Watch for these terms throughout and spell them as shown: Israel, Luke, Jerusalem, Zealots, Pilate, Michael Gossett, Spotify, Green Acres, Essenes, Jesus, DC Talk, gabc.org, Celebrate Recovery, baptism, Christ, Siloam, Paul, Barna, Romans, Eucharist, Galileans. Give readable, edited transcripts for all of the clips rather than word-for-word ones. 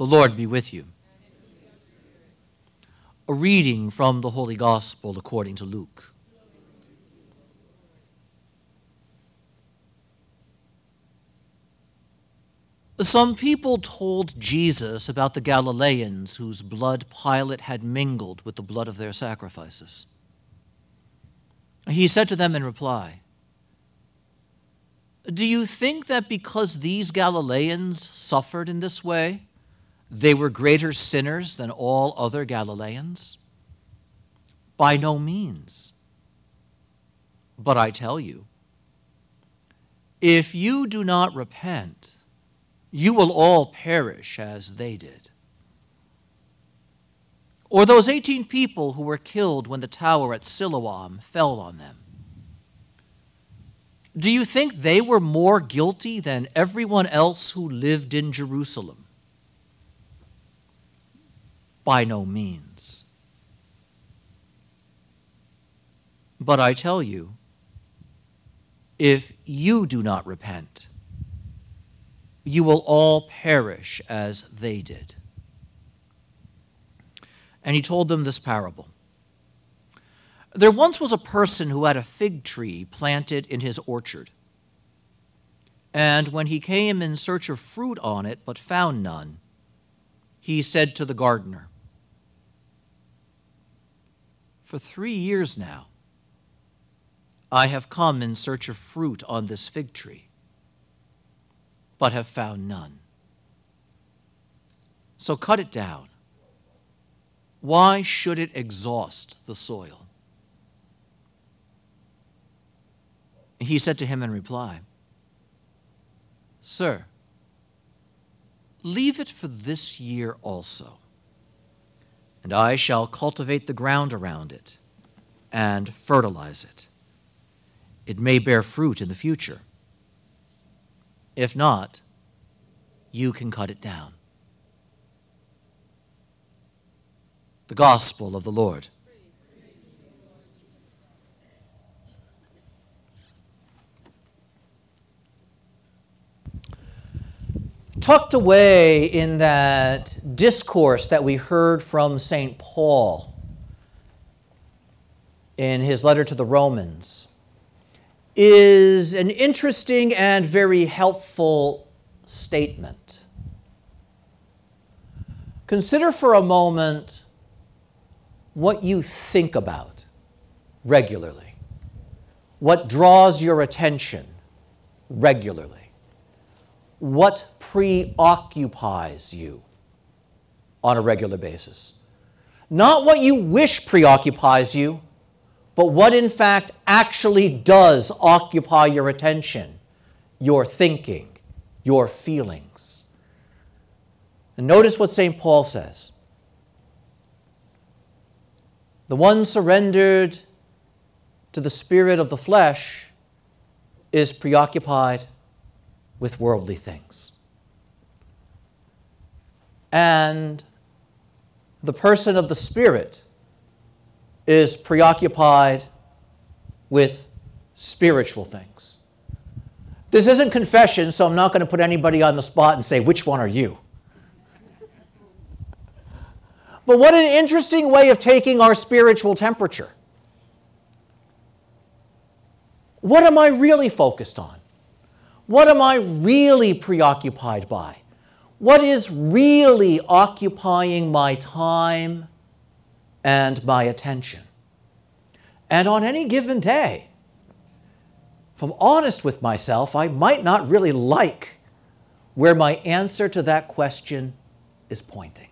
The Lord be with you. A reading from the Holy Gospel according to Luke. Some people told Jesus about the Galileans whose blood Pilate had mingled with the blood of their sacrifices. He said to them in reply, "Do you think that because these Galileans suffered in this way, they were greater sinners than all other Galileans? By no means. But I tell you, if you do not repent, you will all perish as they did. Or those 18 people who were killed when the tower at Siloam fell on them. Do you think they were more guilty than everyone else who lived in Jerusalem? By no means. But I tell you, if you do not repent, you will all perish as they did." And he told them this parable. "There once was a person who had a fig tree planted in his orchard. And when he came in search of fruit on it, but found none, he said to the gardener, 'For 3 years now, I have come in search of fruit on this fig tree, but have found none. So cut it down. Why should it exhaust the soil?' He said to him in reply, 'Sir, leave it for this year also, and I shall cultivate the ground around it and fertilize it. It may bear fruit in the future. If not, you can cut it down.'" The Gospel of the Lord. Tucked away in that discourse that we heard from St. Paul in his letter to the Romans is an interesting and very helpful statement. Consider for a moment what you think about regularly, what draws your attention regularly, what preoccupies you on a regular basis. Not what you wish preoccupies you, but what in fact actually does occupy your attention, your thinking, your feelings. And notice what St. Paul says. "The one surrendered to the spirit of the flesh is preoccupied with worldly things. And the person of the Spirit is preoccupied with spiritual things." This isn't confession, so I'm not going to put anybody on the spot and say, "Which one are you?" But what an interesting way of taking our spiritual temperature. What am I really focused on? What am I really preoccupied by? What is really occupying my time and my attention? And on any given day, if I'm honest with myself, I might not really like where my answer to that question is pointing.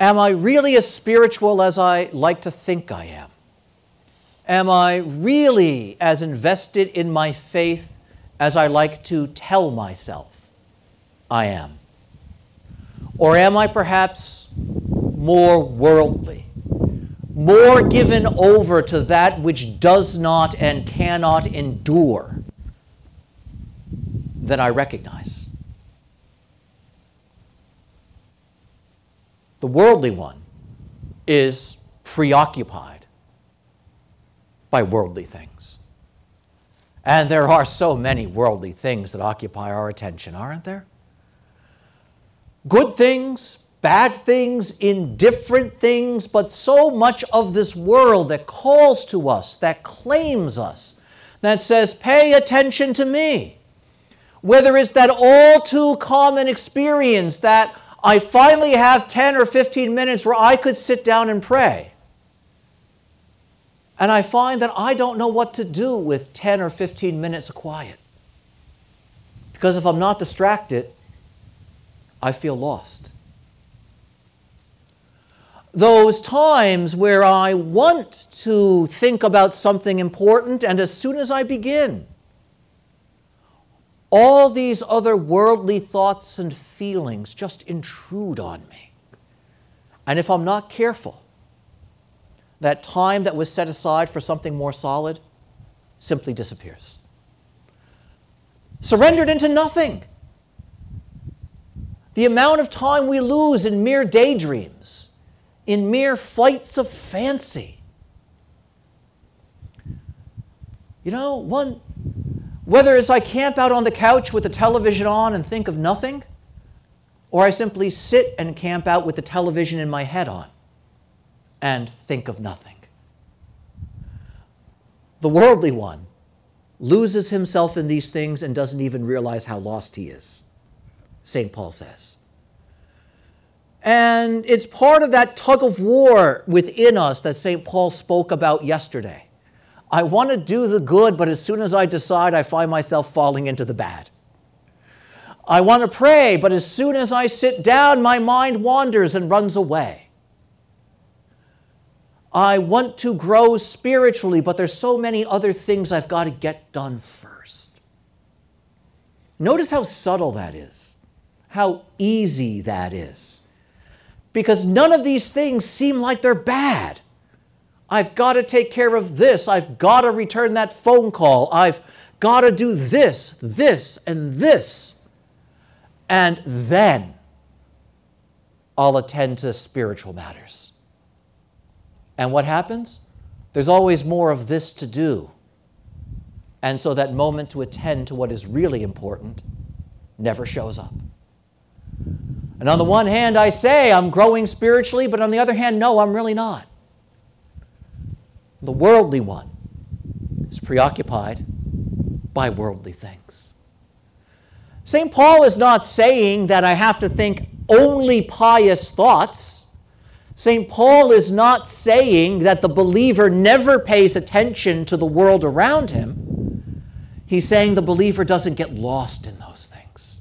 Am I really as spiritual as I like to think I am? Am I really as invested in my faith as I like to tell myself I am? Or am I perhaps more worldly, more given over to that which does not and cannot endure than I recognize? The worldly one is preoccupied by worldly things. And there are so many worldly things that occupy our attention, aren't there? Good things, bad things, indifferent things, but so much of this world that calls to us, that claims us, that says, pay attention to me. Whether it's that all too common experience that I finally have 10 or 15 minutes where I could sit down and pray. And I find that I don't know what to do with 10 or 15 minutes of quiet. Because if I'm not distracted, I feel lost. Those times where I want to think about something important, and as soon as I begin, all these other worldly thoughts and feelings just intrude on me. And if I'm not careful, that time that was set aside for something more solid simply disappears. Surrendered into nothing. The amount of time we lose in mere daydreams, in mere flights of fancy. You know, whether it's I camp out on the couch with the television on and think of nothing, or I simply sit and camp out with the television in my head on and think of nothing. The worldly one loses himself in these things and doesn't even realize how lost he is, St. Paul says. And it's part of that tug of war within us that St. Paul spoke about yesterday. I want to do the good, but as soon as I decide, I find myself falling into the bad. I want to pray, but as soon as I sit down, my mind wanders and runs away. I want to grow spiritually, but there's so many other things I've got to get done first. Notice how subtle that is, how easy that is, because none of these things seem like they're bad. I've got to take care of this. I've got to return that phone call. I've got to do this, this, and this. And then I'll attend to spiritual matters. And what happens? There's always more of this to do. And so that moment to attend to what is really important never shows up. And on the one hand, I say I'm growing spiritually, but on the other hand, no, I'm really not. The worldly one is preoccupied by worldly things. St. Paul is not saying that I have to think only pious thoughts. St. Paul is not saying that the believer never pays attention to the world around him. He's saying the believer doesn't get lost in those things,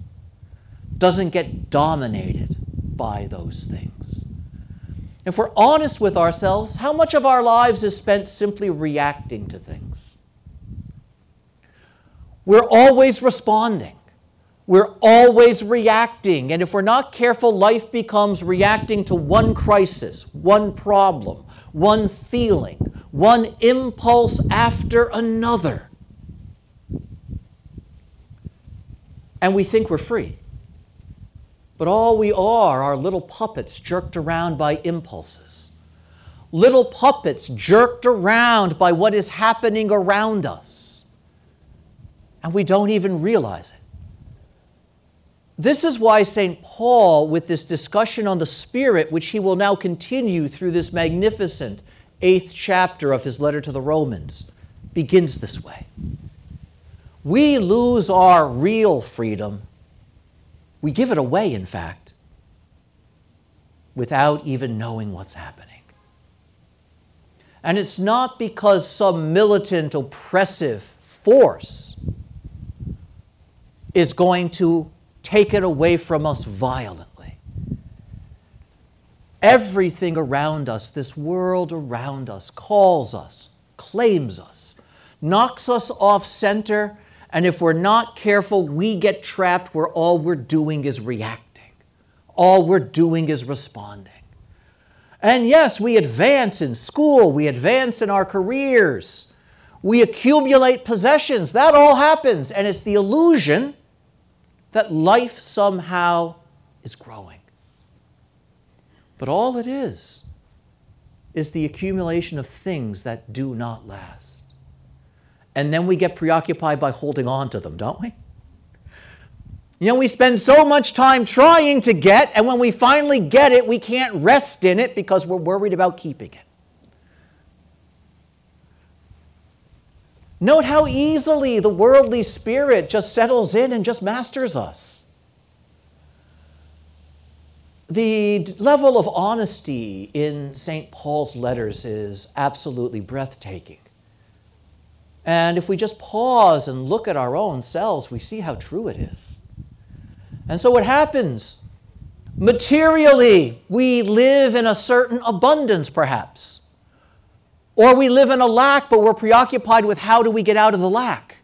doesn't get dominated by those things. If we're honest with ourselves, how much of our lives is spent simply reacting to things? We're always responding. We're always reacting. And if we're not careful, life becomes reacting to one crisis, one problem, one feeling, one impulse after another. And we think we're free. But all we are little puppets jerked around by impulses. Little puppets jerked around by what is happening around us. And we don't even realize it. This is why St. Paul, with this discussion on the Spirit, which he will now continue through this magnificent 8th chapter of his letter to the Romans, begins this way. We lose our real freedom. We give it away, in fact, without even knowing what's happening. And it's not because some militant, oppressive force is going to take it away from us violently. Everything around us, this world around us, calls us, claims us, knocks us off center, and if we're not careful, we get trapped where all we're doing is reacting. All we're doing is responding. And yes, we advance in school, we advance in our careers, we accumulate possessions, that all happens, and it's the illusion that life somehow is growing. But all it is the accumulation of things that do not last. and then we get preoccupied by holding on to them, don't we? You know, we spend so much time trying to get, and when we finally get it, we can't rest in it because we're worried about keeping it. Note how easily the worldly spirit just settles in and just masters us. The level of honesty in St. Paul's letters is absolutely breathtaking. And if we just pause and look at our own selves, we see how true it is. And so what happens? Materially, we live in a certain abundance, perhaps. Or we live in a lack, but we're preoccupied with how do we get out of the lack.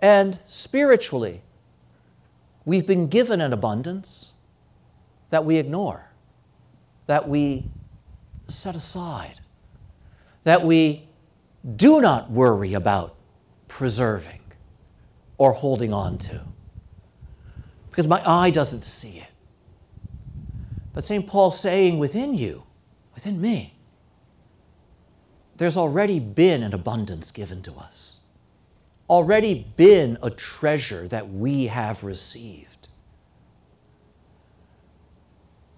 And spiritually, we've been given an abundance that we ignore, that we set aside, that we do not worry about preserving or holding on to, because my eye doesn't see it. But St. Paul's saying within you, within me, there's already been an abundance given to us, already been a treasure that we have received.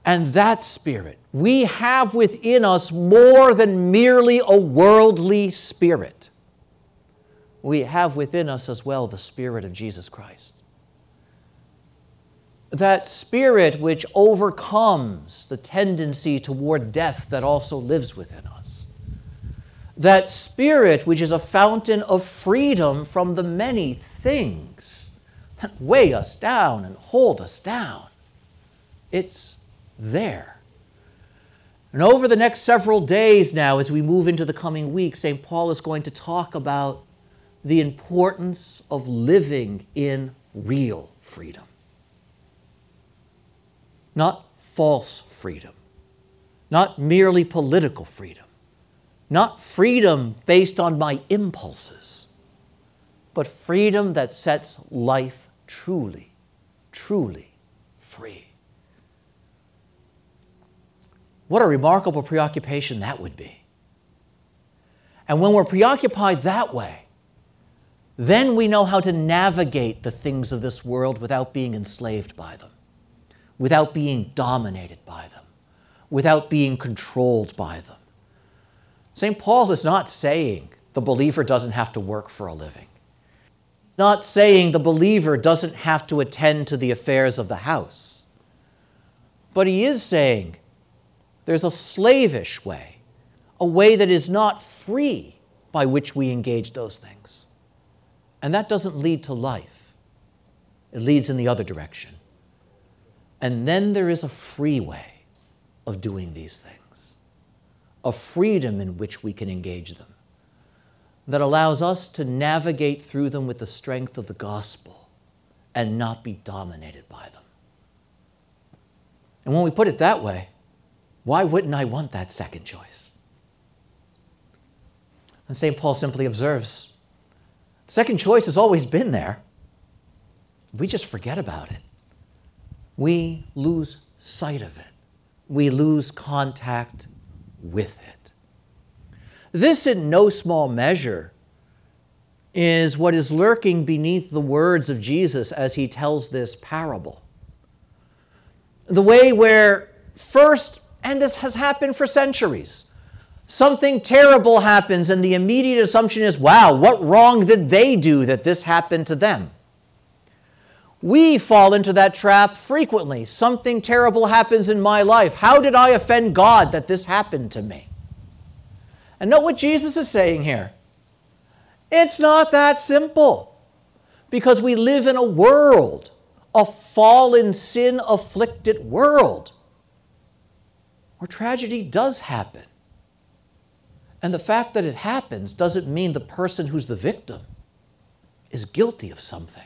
And that spirit, we have within us more than merely a worldly spirit. We have within us as well the Spirit of Jesus Christ. That Spirit which overcomes the tendency toward death that also lives within us. That Spirit which is a fountain of freedom from the many things that weigh us down and hold us down. It's there. And over the next several days now, as we move into the coming week, St. Paul is going to talk about the importance of living in real freedom. Not false freedom. Not merely political freedom. Not freedom based on my impulses, but freedom that sets life truly, truly free. What a remarkable preoccupation that would be. And when we're preoccupied that way, then we know how to navigate the things of this world without being enslaved by them, without being dominated by them, without being controlled by them. St. Paul is not saying the believer doesn't have to work for a living. Not saying the believer doesn't have to attend to the affairs of the house. But he is saying there's a slavish way, a way that is not free by which we engage those things. And that doesn't lead to life. It leads in the other direction. And then there is a free way of doing these things. A freedom in which we can engage them, that allows us to navigate through them with the strength of the gospel and not be dominated by them. And when we put it that way, why wouldn't I want that second choice? And St. Paul simply observes, the second choice has always been there. We just forget about it. We lose sight of it. We lose contact with it. This, in no small measure, is what is lurking beneath the words of Jesus as he tells this parable. The way where first, and this has happened for centuries, something terrible happens and the immediate assumption is, wow, what wrong did they do that this happened to them? We fall into that trap frequently. Something terrible happens in my life. How did I offend God that this happened to me? And note what Jesus is saying here. It's not that simple, because we live in a world, a fallen, sin-afflicted world, where tragedy does happen. And the fact that it happens doesn't mean the person who's the victim is guilty of something.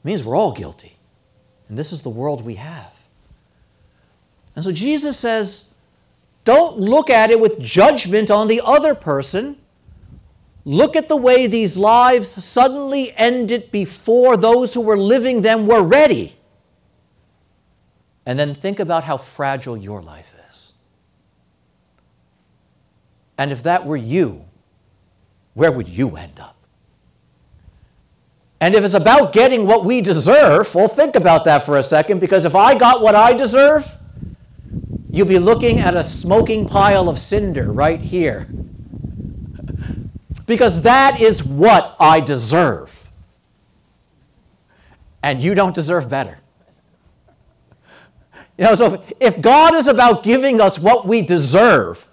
It means we're all guilty. And this is the world we have. And so Jesus says, don't look at it with judgment on the other person. Look at the way these lives suddenly ended before those who were living them were ready. And then think about how fragile your life is. And if that were you, where would you end up? And if it's about getting what we deserve, well, think about that for a second, because if I got what I deserve, you'd be looking at a smoking pile of cinder right here. Because that is what I deserve. And you don't deserve better. You know, so if God is about giving us what we deserve,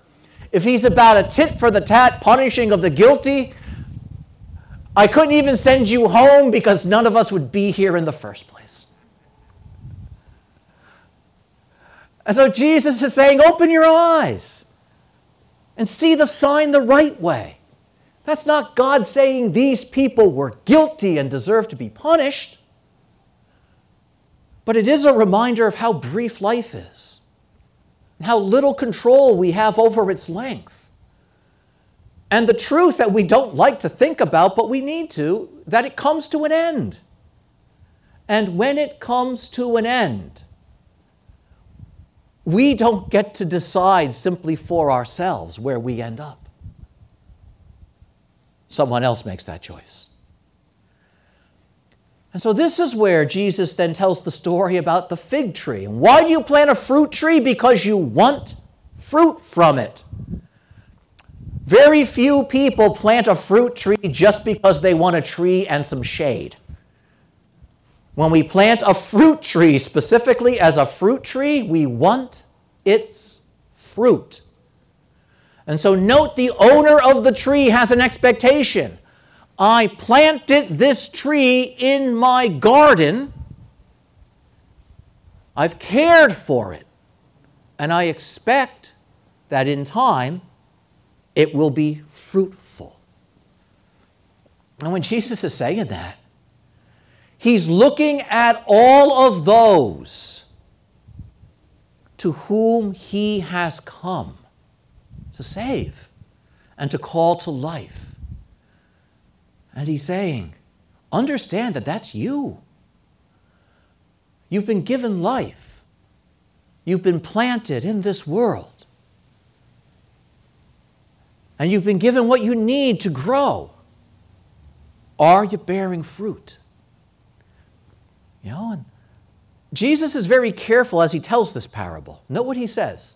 if he's about a tit-for-the-tat punishing of the guilty, I couldn't even send you home because none of us would be here in the first place. And so Jesus is saying, open your eyes and see the sign the right way. That's not God saying these people were guilty and deserve to be punished. But it is a reminder of how brief life is and how little control we have over its length. And the truth that we don't like to think about, but we need to, that it comes to an end. And when it comes to an end, we don't get to decide simply for ourselves where we end up. Someone else makes that choice. And so this is where Jesus then tells the story about the fig tree. And why do you plant a fruit tree? Because you want fruit from it. Very few people plant a fruit tree just because they want a tree and some shade. When we plant a fruit tree, specifically as a fruit tree, we want its fruit. And so note the owner of the tree has an expectation. I planted this tree in my garden. I've cared for it. And I expect that in time, it will be fruitful. And when Jesus is saying that, he's looking at all of those to whom he has come to save and to call to life. And he's saying, understand that that's you. You've been given life. You've been planted in this world. And you've been given what you need to grow. Are you bearing fruit? You know, and Jesus is very careful as he tells this parable. Note what he says.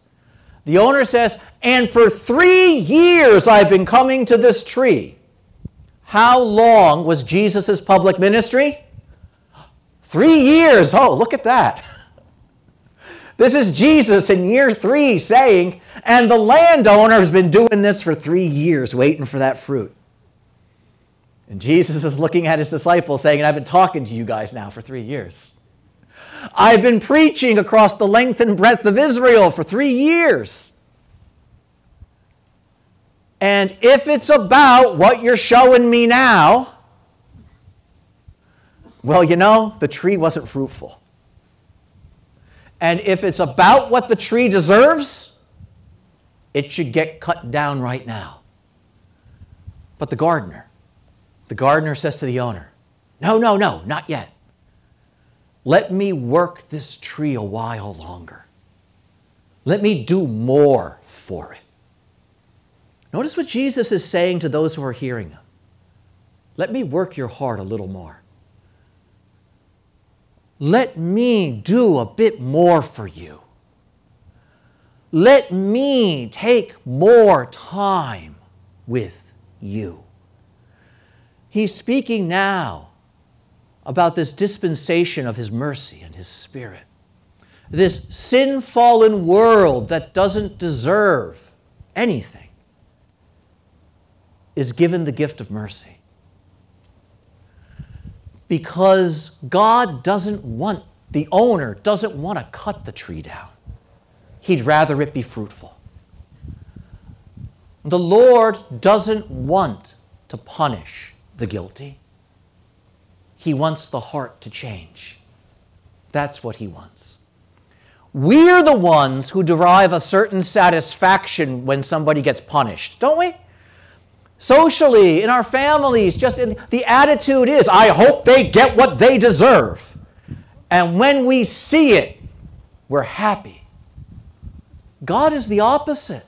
The owner says, and for 3 years I've been coming to this tree. How long was Jesus' public ministry? 3 years. Oh, look at that. This is Jesus in year 3 saying, and the landowner has been doing this for 3 years, waiting for that fruit. And Jesus is looking at his disciples saying, and I've been talking to you guys now for 3 years. I've been preaching across the length and breadth of Israel for 3 years. And if it's about what you're showing me now, well, you know, the tree wasn't fruitful. And if it's about what the tree deserves, it should get cut down right now. But the gardener says to the owner, no, not yet. Let me work this tree a while longer. Let me do more for it. Notice what Jesus is saying to those who are hearing him. Let me work your heart a little more. Let me do a bit more for you. Let me take more time with you. He's speaking now about this dispensation of his mercy and his spirit. This sin-fallen world that doesn't deserve anything is given the gift of mercy. Because God the owner doesn't want to cut the tree down. He'd rather it be fruitful. The Lord doesn't want to punish the guilty. He wants the heart to change. That's what he wants. We're the ones who derive a certain satisfaction when somebody gets punished, don't we? Socially, in our families, just in the attitude is, I hope they get what they deserve. And when we see it, we're happy. God is the opposite.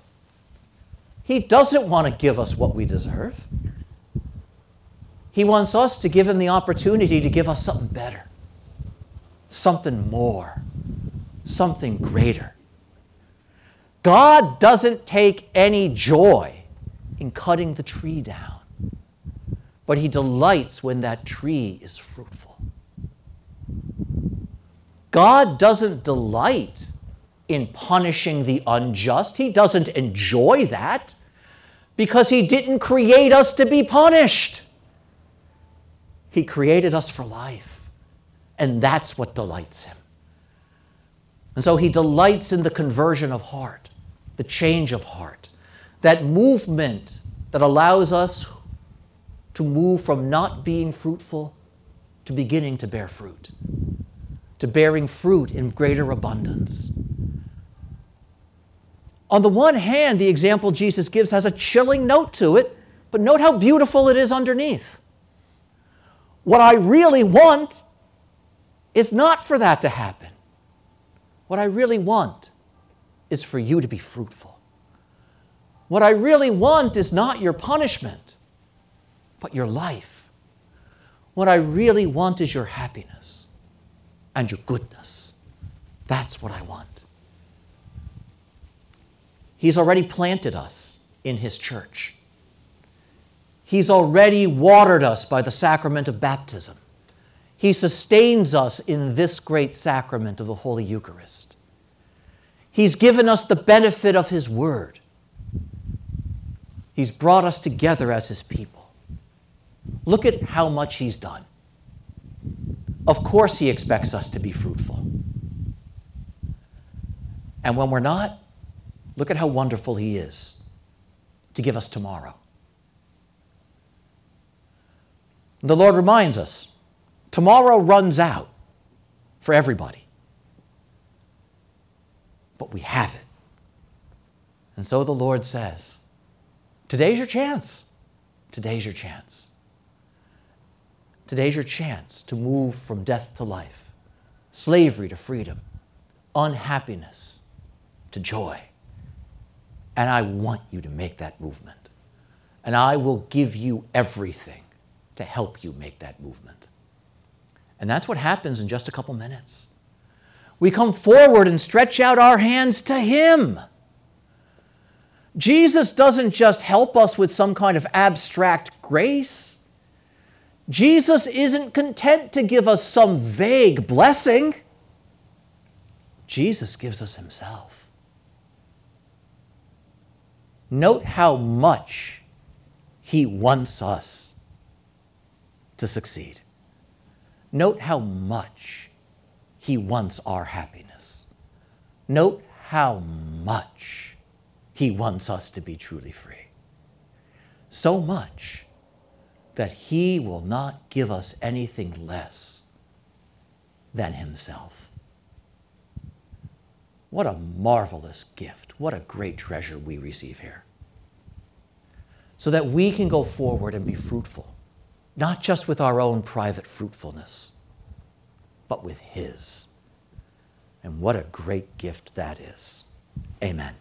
He doesn't want to give us what we deserve. He wants us to give him the opportunity to give us something better, something more, something greater. God doesn't take any joy in cutting the tree down, but he delights when that tree is fruitful. God doesn't delight in punishing the unjust. He doesn't enjoy that because he didn't create us to be punished. He created us for life, and that's what delights him. And so he delights in the conversion of heart, the change of heart, that movement that allows us to move from not being fruitful to beginning to bear fruit, to bearing fruit in greater abundance. On the one hand, the example Jesus gives has a chilling note to it, but note how beautiful it is underneath. What I really want is not for that to happen. What I really want is for you to be fruitful. What I really want is not your punishment, but your life. What I really want is your happiness and your goodness. That's what I want. He's already planted us in his church. He's already watered us by the sacrament of baptism. He sustains us in this great sacrament of the Holy Eucharist. He's given us the benefit of his word. He's brought us together as his people. Look at how much he's done. Of course he expects us to be fruitful. And when we're not, look at how wonderful he is to give us tomorrow. The Lord reminds us, tomorrow runs out for everybody. But we have it. And so the Lord says, today's your chance. Today's your chance. Today's your chance to move from death to life, slavery to freedom, unhappiness to joy. And I want you to make that movement. And I will give you everything to help you make that movement. And that's what happens in just a couple minutes. We come forward and stretch out our hands to him. Jesus doesn't just help us with some kind of abstract grace. Jesus isn't content to give us some vague blessing. Jesus gives us himself. Note how much he wants us to succeed. Note how much he wants our happiness. Note how much he wants us to be truly free. So much that he will not give us anything less than himself. What a marvelous gift. What a great treasure we receive here. So that we can go forward and be fruitful, not just with our own private fruitfulness, but with his. And what a great gift that is. Amen.